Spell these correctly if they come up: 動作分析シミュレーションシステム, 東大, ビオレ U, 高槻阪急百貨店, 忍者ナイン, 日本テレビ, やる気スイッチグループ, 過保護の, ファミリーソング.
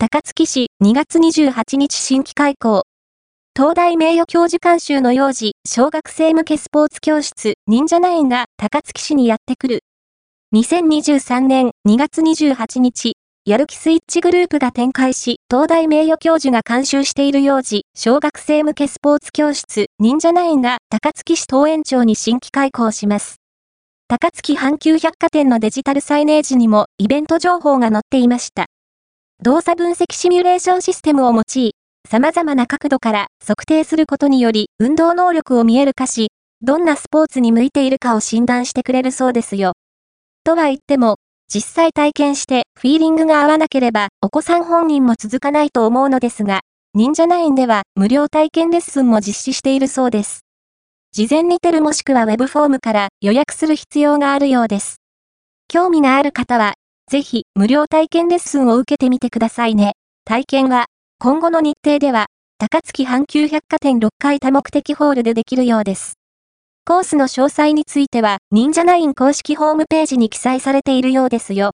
高槻市2月28日新規開校。東大名誉教授監修の幼児・小学生向けスポーツ教室、忍者ナインが高槻市にやってくる。2023年2月28日、やる気スイッチグループが展開し、東大名誉教授が監修している幼児・小学生向けスポーツ教室、忍者ナインが高槻市東園町に新規開校します。高槻阪急百貨店のデジタルサイネージにもイベント情報が載っていました。動作分析シミュレーションシステムを用い、様々な角度から測定することにより運動能力を見える化し、どんなスポーツに向いているかを診断してくれるそうですよ。とは言っても、実際体験してフィーリングが合わなければお子さん本人も続かないと思うのですが、忍者ナインでは無料体験レッスンも実施しているそうです。事前にテルもしくはウェブフォームから予約する必要があるようです。興味がある方は、ぜひ無料体験レッスンを受けてみてくださいね。体験は今後の日程では高槻阪急百貨店6階多目的ホールでできるようです。コースの詳細については忍者ナイン公式ホームページに記載されているようですよ。